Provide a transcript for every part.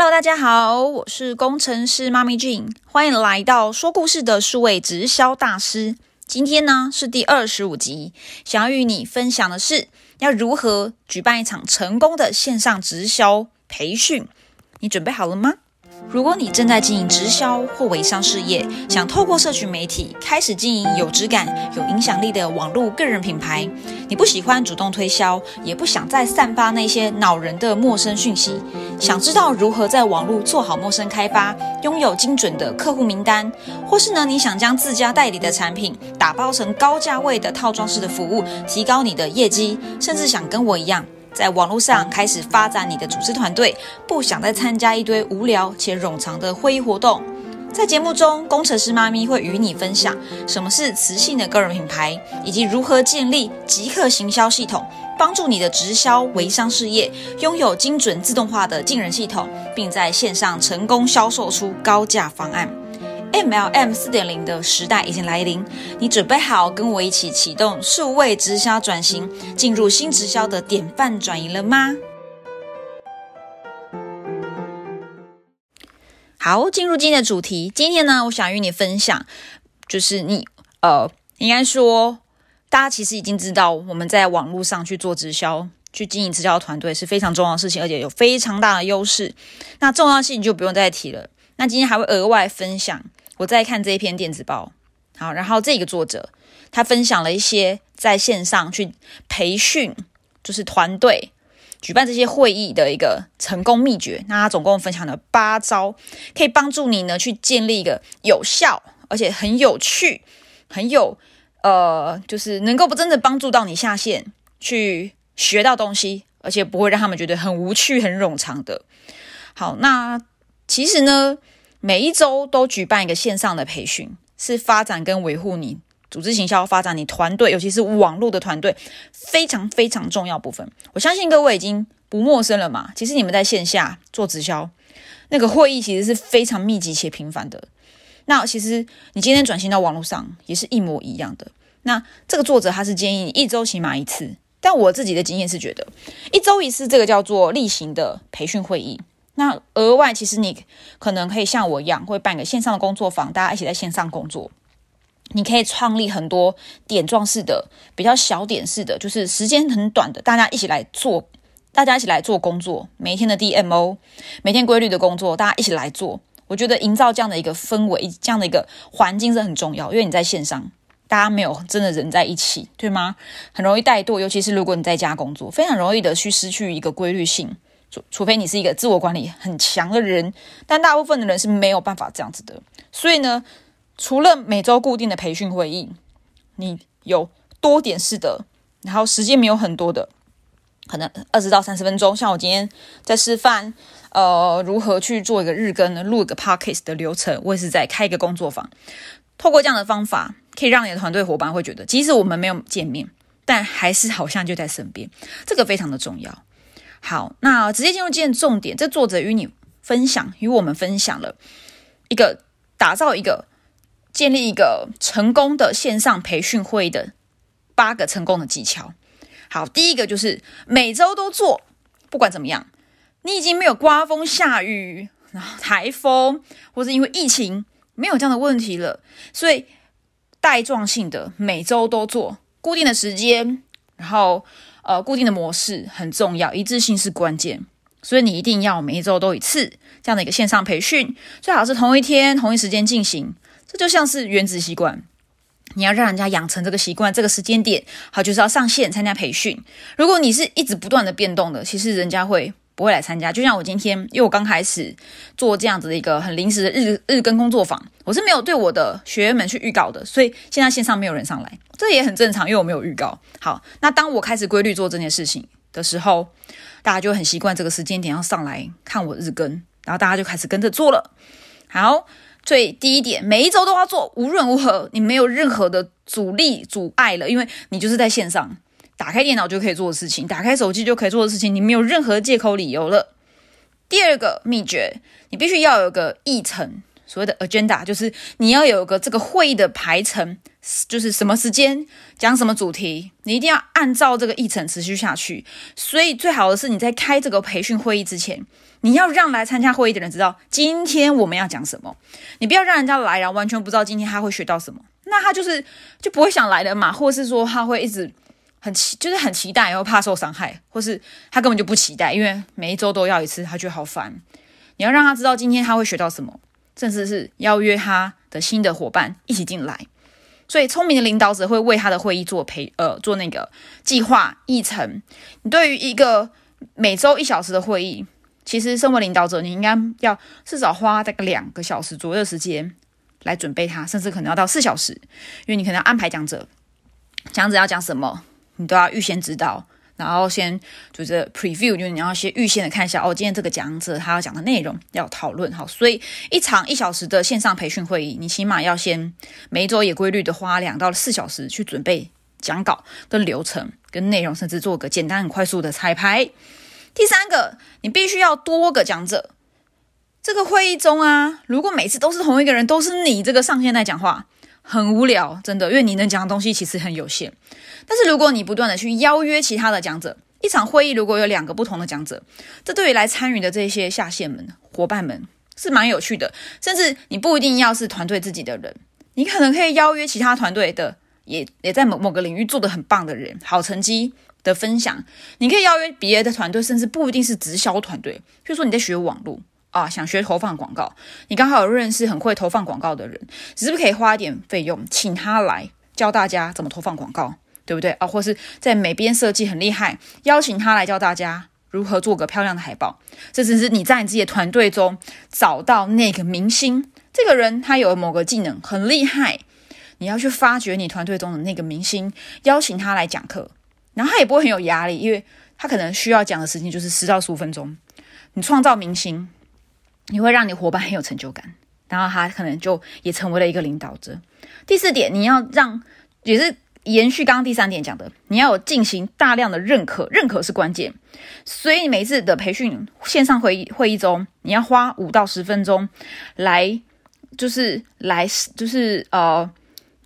Hello， 大家好，我是工程师妈咪 Jean， 欢迎来到说故事的数位直销大师。今天呢是第25集，想要与你分享的是要如何举办一场成功的线上直销培训。你准备好了吗？如果你正在经营直销或微商事业，想透过社群媒体开始经营有质感、有影响力的网络个人品牌，你不喜欢主动推销，也不想再散发那些恼人的陌生讯息，想知道如何在网络做好陌生开发，拥有精准的客户名单，或是呢，你想将自家代理的产品打包成高价位的套装式的服务，提高你的业绩，甚至想跟我一样在网络上开始发展你的组织团队，不想再参加一堆无聊且冗长的会议活动。在节目中，工程师妈咪会与你分享什么是磁性的个人品牌，以及如何建立即刻行销系统，帮助你的直销微商事业拥有精准自动化的进人系统，并在线上成功销售出高价方案。MLM 4.0 的时代已经来临，你准备好跟我一起启动数位直销转型，进入新直销的典范转移了吗？好，进入今天的主题。今天呢，我想与你分享，就是你应该说大家其实已经知道，我们在网络上去做直销，去经营直销团队是非常重要的事情，而且有非常大的优势。那重要性就不用再提了。那今天还会额外分享我在看这一篇电子报，好，然后这个作者他分享了一些在线上去培训，就是团队举办这些会议的一个成功秘诀。那他总共分享了8招，可以帮助你呢去建立一个有效而且很有趣、很有就是能够真的帮助到你下线去学到东西，而且不会让他们觉得很无趣、很冗长的。好，那其实呢，每一周都举办一个线上的培训，是发展跟维护你组织行销、发展你团队，尤其是网络的团队非常非常重要部分。我相信各位已经不陌生了嘛。其实你们在线下做直销，那个会议其实是非常密集且频繁的。那其实你今天转型到网络上也是一模一样的。那这个作者他是建议你一周起码一次，但我自己的经验是觉得一周一次这个叫做例行的培训会议。那额外其实你可能可以像我一样会办个线上的工作坊，大家一起在线上工作，你可以创立很多点状式的、比较小点式的，就是时间很短的，大家一起来做工作，每天的 DMO， 每天规律的工作，大家一起来做。我觉得营造这样的一个氛围、这样的一个环境是很重要，因为你在线上大家没有真的人在一起，对吗？很容易怠惰，尤其是如果你在家工作，非常容易的去失去一个规律性，除非你是一个自我管理很强的人，但大部分的人是没有办法这样子的。所以呢，除了每周固定的培训会议，你有多点式的，然后时间没有很多的，可能20到30分钟，像我今天在示范如何去做一个日更、录一个 podcast 的流程，我也是在开一个工作坊。透过这样的方法，可以让你的团队伙伴会觉得，即使我们没有见面，但还是好像就在身边，这个非常的重要。好，那直接进入今天的重点。这作者与我们分享了一个打造一个、建立一个成功的线上培训会议的8个成功的技巧。好，第一个就是每周都做，不管怎么样，你已经没有刮风下雨、然后台风或是因为疫情没有这样的问题了，所以带状性的每周都做，固定的时间，然后固定的模式很重要，一致性是关键，所以你一定要每一周都一次这样的一个线上培训，最好是同一天同一时间进行。这就像是原子习惯，你要让人家养成这个习惯，这个时间点好就是要上线参加培训。如果你是一直不断的变动的，其实人家会不会来参加。就像我今天，因为我刚开始做这样子的一个很临时的日更工作坊，我是没有对我的学员们去预告的，所以现在线上没有人上来，这也很正常，因为我没有预告。好，那当我开始规律做这件事情的时候，大家就很习惯这个时间点要上来看我日更，然后大家就开始跟着做了。好，所以第一点，每一周都要做，无论如何你没有任何的阻力阻碍了，因为你就是在线上，打开电脑就可以做的事情，打开手机就可以做的事情，你没有任何借口理由了。第二个秘诀，你必须要有个议程，所谓的 agenda， 就是你要有个这个会议的排程，就是什么时间讲什么主题，你一定要按照这个议程持续下去。所以最好的是你在开这个培训会议之前，你要让来参加会议的人知道今天我们要讲什么，你不要让人家来然后完全不知道今天他会学到什么，那他就不会想来的嘛，或是说他会一直很期待，然后怕受伤害，或是他根本就不期待，因为每一周都要一次，他觉得好烦。你要让他知道今天他会学到什么，甚至是邀约他的新的伙伴一起进来。所以聪明的领导者会为他的会议做那个计划议程。你对于一个每周1小时的会议，其实身为领导者，你应该要至少花大概2个小时左右的时间来准备它，甚至可能要到4小时，因为你可能要安排讲者要讲什么，你都要预先知道，然后先就是 preview， 就是你要先预先的看一下，今天这个讲者他要讲的内容要讨论好。所以一场1小时的线上培训会议，你起码要先每一周也规律的花2到4小时去准备讲稿跟流程跟内容，甚至做个简单很快速的彩排。第三个，你必须要多个讲者。这个会议中啊，如果每次都是同一个人，都是你这个上线在讲话，很无聊，真的，因为你能讲的东西其实很有限。但是如果你不断的去邀约其他的讲者，一场会议如果有2个不同的讲者，这对于来参与的这些下线们、伙伴们是蛮有趣的。甚至你不一定要是团队自己的人，你可能可以邀约其他团队的，也在某个领域做得很棒的人，好成绩的分享。你可以邀约别的团队，甚至不一定是直销团队，比如说你在学网络啊，想学投放广告，你刚好有认识很会投放广告的人，只是不可以花一点费用请他来教大家怎么投放广告，对不对啊？或是在美编设计很厉害，邀请他来教大家如何做个漂亮的海报。甚至是你在你自己的团队中找到那个明星，这个人他有某个技能很厉害，你要去发掘你团队中的那个明星，邀请他来讲课，然后他也不会很有压力，因为他可能需要讲的时间就是10到15分钟。你创造明星，你会让你伙伴很有成就感，然后他可能就也成为了一个领导者。第四点，你要让，也是延续刚刚第三点讲的，你要有进行大量的认可，认可是关键。所以你每次的培训线上会议中，你要花5到10分钟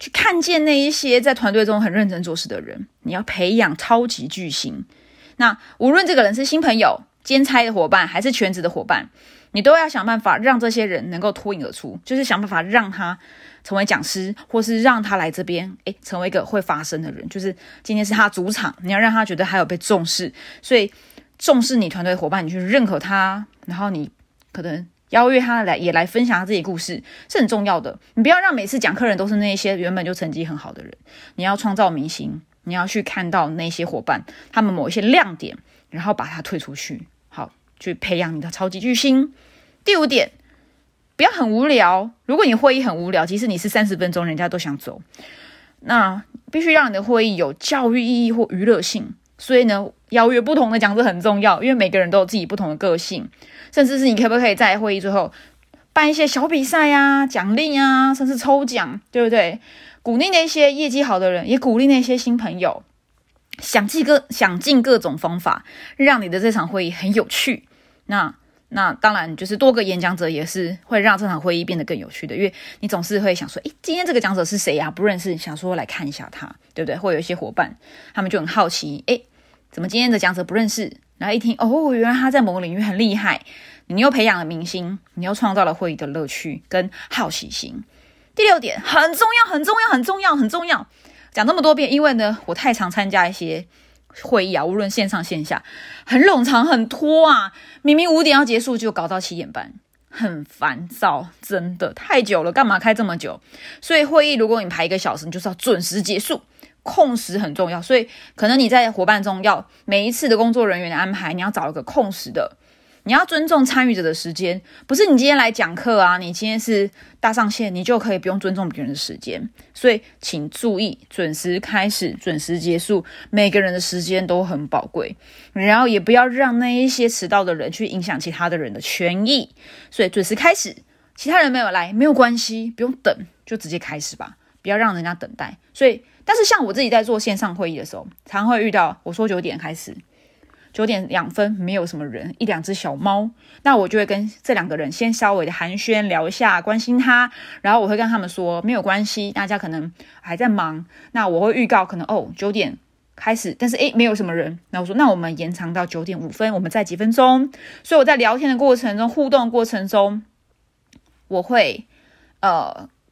去看见那一些在团队中很认真做事的人。你要培养超级巨星，那无论这个人是新朋友、兼差的伙伴还是全职的伙伴，你都要想办法让这些人能够脱颖而出，就是想办法让他成为讲师，或是让他来这边成为一个会发声的人，就是今天是他主场，你要让他觉得他有被重视。所以重视你团队的伙伴，你去认可他，然后你可能邀约他也来分享他自己故事，是很重要的。你不要让每次讲课人都是那些原本就成绩很好的人，你要创造明星，你要去看到那些伙伴他们某一些亮点，然后把他推出去，好去培养你的超级巨星。第五点，不要很无聊。如果你会议很无聊，其实你是30分钟人家都想走，那必须让你的会议有教育意义或娱乐性。所以呢，邀约不同的讲者很重要，因为每个人都有自己不同的个性。甚至是你可不可以在会议最后办一些小比赛啊、奖励啊，甚至抽奖，对不对？鼓励那些业绩好的人，也鼓励那些新朋友，想尽各种方法让你的这场会议很有趣。那当然就是多个演讲者也是会让这场会议变得更有趣的，因为你总是会想说今天这个讲者是谁啊，不认识，想说来看一下他，对不对？会有一些伙伴他们就很好奇，怎么今天的讲者不认识，然后一听原来他在某个领域很厉害，你又培养了明星，你又创造了会议的乐趣跟好奇心。第六点，很重要，讲这么多遍，因为呢我太常参加一些会议啊，无论线上线下，很冗长很拖啊，明明5点要结束就搞到7点半，很烦躁，真的太久了，干嘛开这么久？所以会议如果你排1个小时，你就是要准时结束，空时很重要。所以可能你在伙伴中要每一次的工作人员的安排，你要找一个空时的，你要尊重参与者的时间，不是你今天来讲课啊，你今天是大上线，你就可以不用尊重别人的时间。所以请注意准时开始，准时结束，每个人的时间都很宝贵，然后也不要让那一些迟到的人去影响其他的人的权益。所以准时开始，其他人没有来没有关系，不用等，就直接开始吧，不要让人家等待。但是像我自己在做线上会议的时候，常会遇到我说9点开始， 9:02没有什么人，一两只小猫，那我就会跟这两个人先稍微的寒暄聊一下，关心他，然后我会跟他们说没有关系，大家可能还在忙，那我会预告可能9点开始，但是没有什么人，那我说那我们延长到9:05，我们再几分钟。所以我在聊天的过程中，互动过程中，我会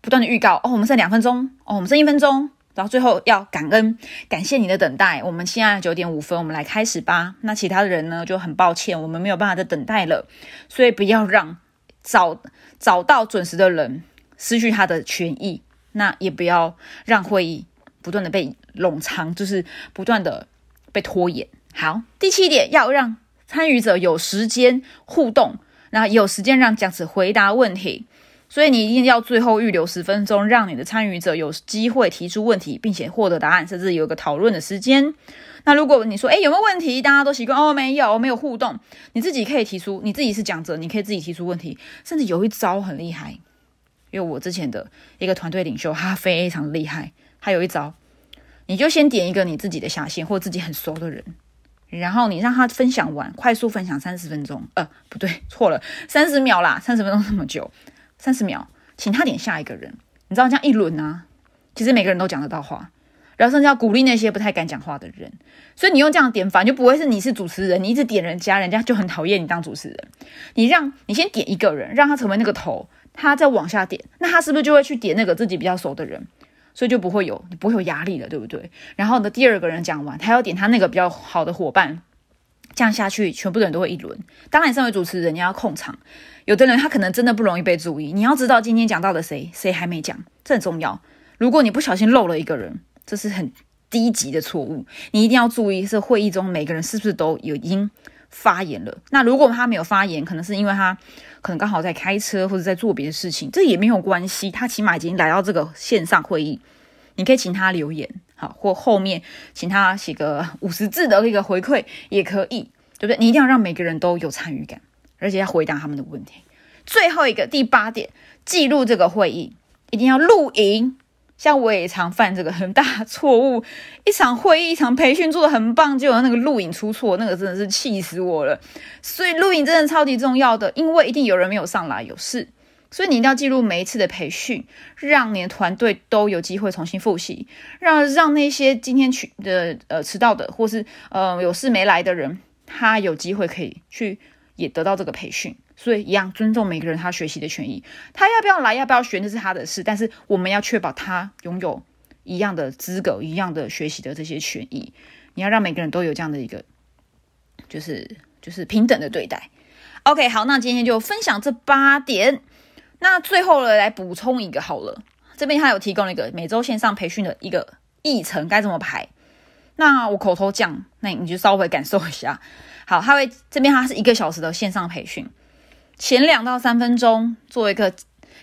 不断的预告我们剩2分钟，我们剩1分钟，然后最后要感恩，感谢你的等待，我们现在9:05，我们来开始吧。那其他的人呢，就很抱歉，我们没有办法再等待了，所以不要让找到准时的人失去他的权益，那也不要让会议不断的被冗长，就是不断的被拖延。好，第7点，要让参与者有时间互动，然后有时间让讲者回答问题，所以你一定要最后预留10分钟，让你的参与者有机会提出问题，并且获得答案，甚至有一个讨论的时间。那如果你说有没有问题，大家都习惯没有互动，你自己可以提出，你自己是讲者，你可以自己提出问题，甚至有一招很厉害，因为我之前的一个团队领袖他非常厉害，他有一招，你就先点一个你自己的下线或自己很熟的人，然后你让他分享完，快速分享30分钟，不对，错了，30秒啦，30分钟这么久，30秒，请他点下一个人。你知道这样一轮啊，其实每个人都讲得到话，然后甚至要鼓励那些不太敢讲话的人。所以你用这样点法，就不会是你是主持人，你一直点人家，人家就很讨厌你当主持人。你先点一个人，让他成为那个头，他再往下点，那他是不是就会去点那个自己比较熟的人？所以就不会有压力了，对不对？然后呢，第二个人讲完，他要点他那个比较好的伙伴，这样下去全部的人都会一轮。当然身为主持人你要控场，有的人他可能真的不容易被注意，你要知道今天讲到的谁还没讲，这很重要。如果你不小心漏了一个人，这是很低级的错误，你一定要注意是会议中每个人是不是都已经发言了。那如果他没有发言，可能是因为他可能刚好在开车或者在做别的事情，这也没有关系，他起码已经来到这个线上会议，你可以请他留言，好，或后面请他写个50字的一个回馈也可以，对不对？你一定要让每个人都有参与感，而且要回答他们的问题。最后一个第8点，记录这个会议，一定要录影。像我也常犯这个很大错误，一场会议一场培训做得很棒，结果那个录影出错，那个真的是气死我了。所以录影真的超级重要的，因为一定有人没有上来有事，所以你一定要记录每一次的培训，让你的团队都有机会重新复习，让那些今天迟到的或是有事没来的人，他有机会可以去也得到这个培训。所以一样尊重每个人他学习的权益，他要不要来要不要学那是他的事，但是我们要确保他拥有一样的资格，一样的学习的这些权益。你要让每个人都有这样的一个就是平等的对待。 OK， 好，那今天就分享这8点。那最后呢，来补充一个好了，这边他有提供了一个每周线上培训的一个议程该怎么排，那我口头讲，那你就稍微感受一下。好，这边他是1个小时的线上培训，前2到3分钟做一个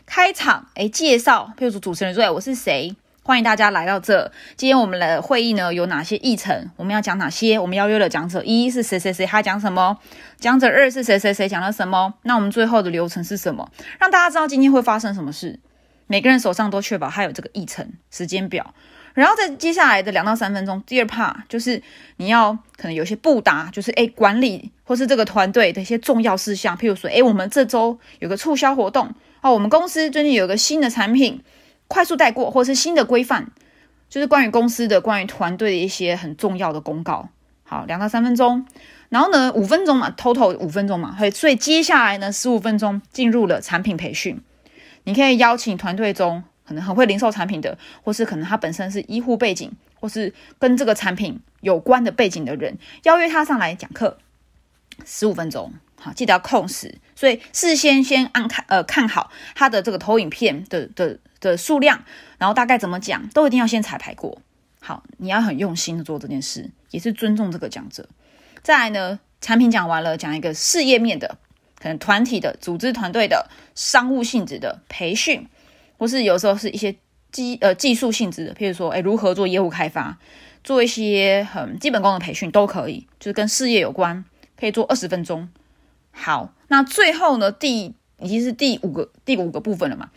开场，介绍，譬如说主持人说，我是谁，欢迎大家来到这，今天我们的会议呢有哪些议程，我们要讲哪些，我们邀约了讲者1是谁谁谁，他讲什么，讲者2是谁谁谁讲了什么，那我们最后的流程是什么，让大家知道今天会发生什么事。每个人手上都确保他有这个议程时间表，然后在接下来的2到3分钟，第二 part 就是你要可能有些布达，就是管理或是这个团队的一些重要事项，譬如说我们这周有个促销活动，我们公司最近有个新的产品，快速带过，或是新的规范，就是关于公司的关于团队的一些很重要的公告。好，2到3分钟，然后呢5分钟嘛，total 5分钟嘛，所以接下来呢15分钟进入了产品培训。你可以邀请团队中可能很会零售产品的，或是可能他本身是医护背景，或是跟这个产品有关的背景的人，邀约他上来讲课15分钟。好，记得要控时，所以事先看好他的这个投影片的数量，然后大概怎么讲都一定要先彩排过。好，你要很用心的做这件事，也是尊重这个讲者。再来呢，产品讲完了，讲一个事业面的，可能团体的、组织团队的、商务性质的培训，或是有时候是一些技术性质的，譬如说如何做业务开发，做一些很基本功的培训都可以，就是跟事业有关，可以做20分钟。好，那最后呢，已经是第五个部分了嘛，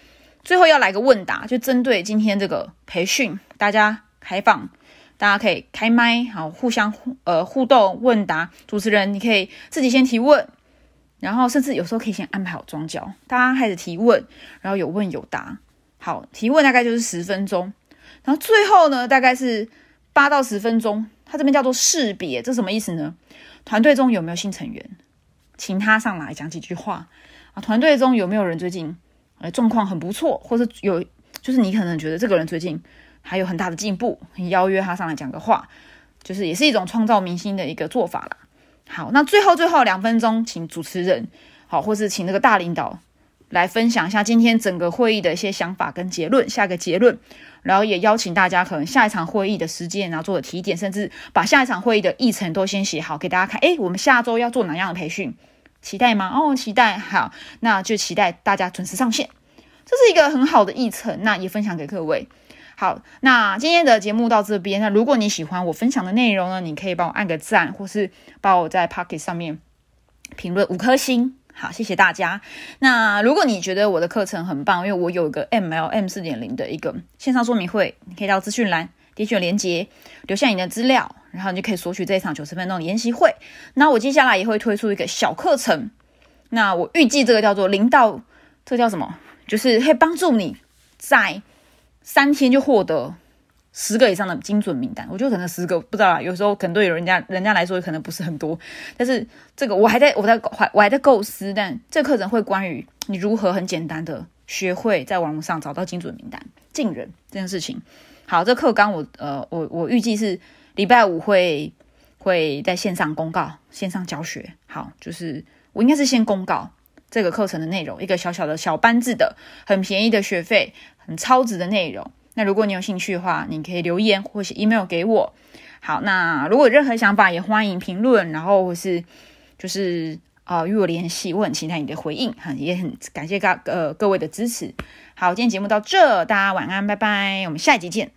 最后要来个问答，就针对今天这个培训，大家开放大家可以开麦，好，互相互动问答，主持人你可以自己先提问，然后甚至有时候可以先安排好装脚，大家开始提问，然后有问有答。好，提问大概就是10分钟，然后最后呢大概是8到10分钟，它这边叫做识别，这什么意思呢？团队中有没有新成员，请他上来讲几句话啊。团队中有没有人最近状况很不错，或是有就是你可能觉得这个人最近还有很大的进步，你邀约他上来讲个话，就是也是一种创造明星的一个做法啦。好，那最后2分钟，请主持人好，或是请那个大领导来分享一下今天整个会议的一些想法跟结论，下个结论，然后也邀请大家可能下一场会议的时间，然后做的提点，甚至把下一场会议的议程都先写好给大家看。我们下周要做哪样的培训？期待吗？期待。好，那就期待大家准时上线。这是一个很好的议程，那也分享给各位。好，那今天的节目到这边。那如果你喜欢我分享的内容呢，你可以帮我按个赞，或是帮我在 podcast 上面评论5颗星。好，谢谢大家。那如果你觉得我的课程很棒，因为我有一个 MLM 4.0 的一个线上说明会，你可以到资讯栏点选连结，留下你的资料，然后你就可以索取这一场90分钟的研习会。那我接下来也会推出一个小课程，那我预计这个叫做零到，这个叫什么？就是可以帮助你在3天就获得10个以上的精准名单。我觉得可能10个不知道啦，有时候可能对人家来说可能不是很多，但是这个我还在构思。但这个课程会关于你如何很简单的学会在网络上找到精准名单、进人这件事情。好，这课纲我预计是礼拜5会在线上公告、线上教学。好，就是我应该是先公告这个课程的内容，一个小班制的、很便宜的学费、很超值的内容。那如果你有兴趣的话，你可以留言或写 email 给我。好，那如果有任何想法也欢迎评论，然后或是就是与我联系，我很期待你的回应，也很感谢各位的支持。好，今天节目到这，大家晚安，拜拜，我们下一集见。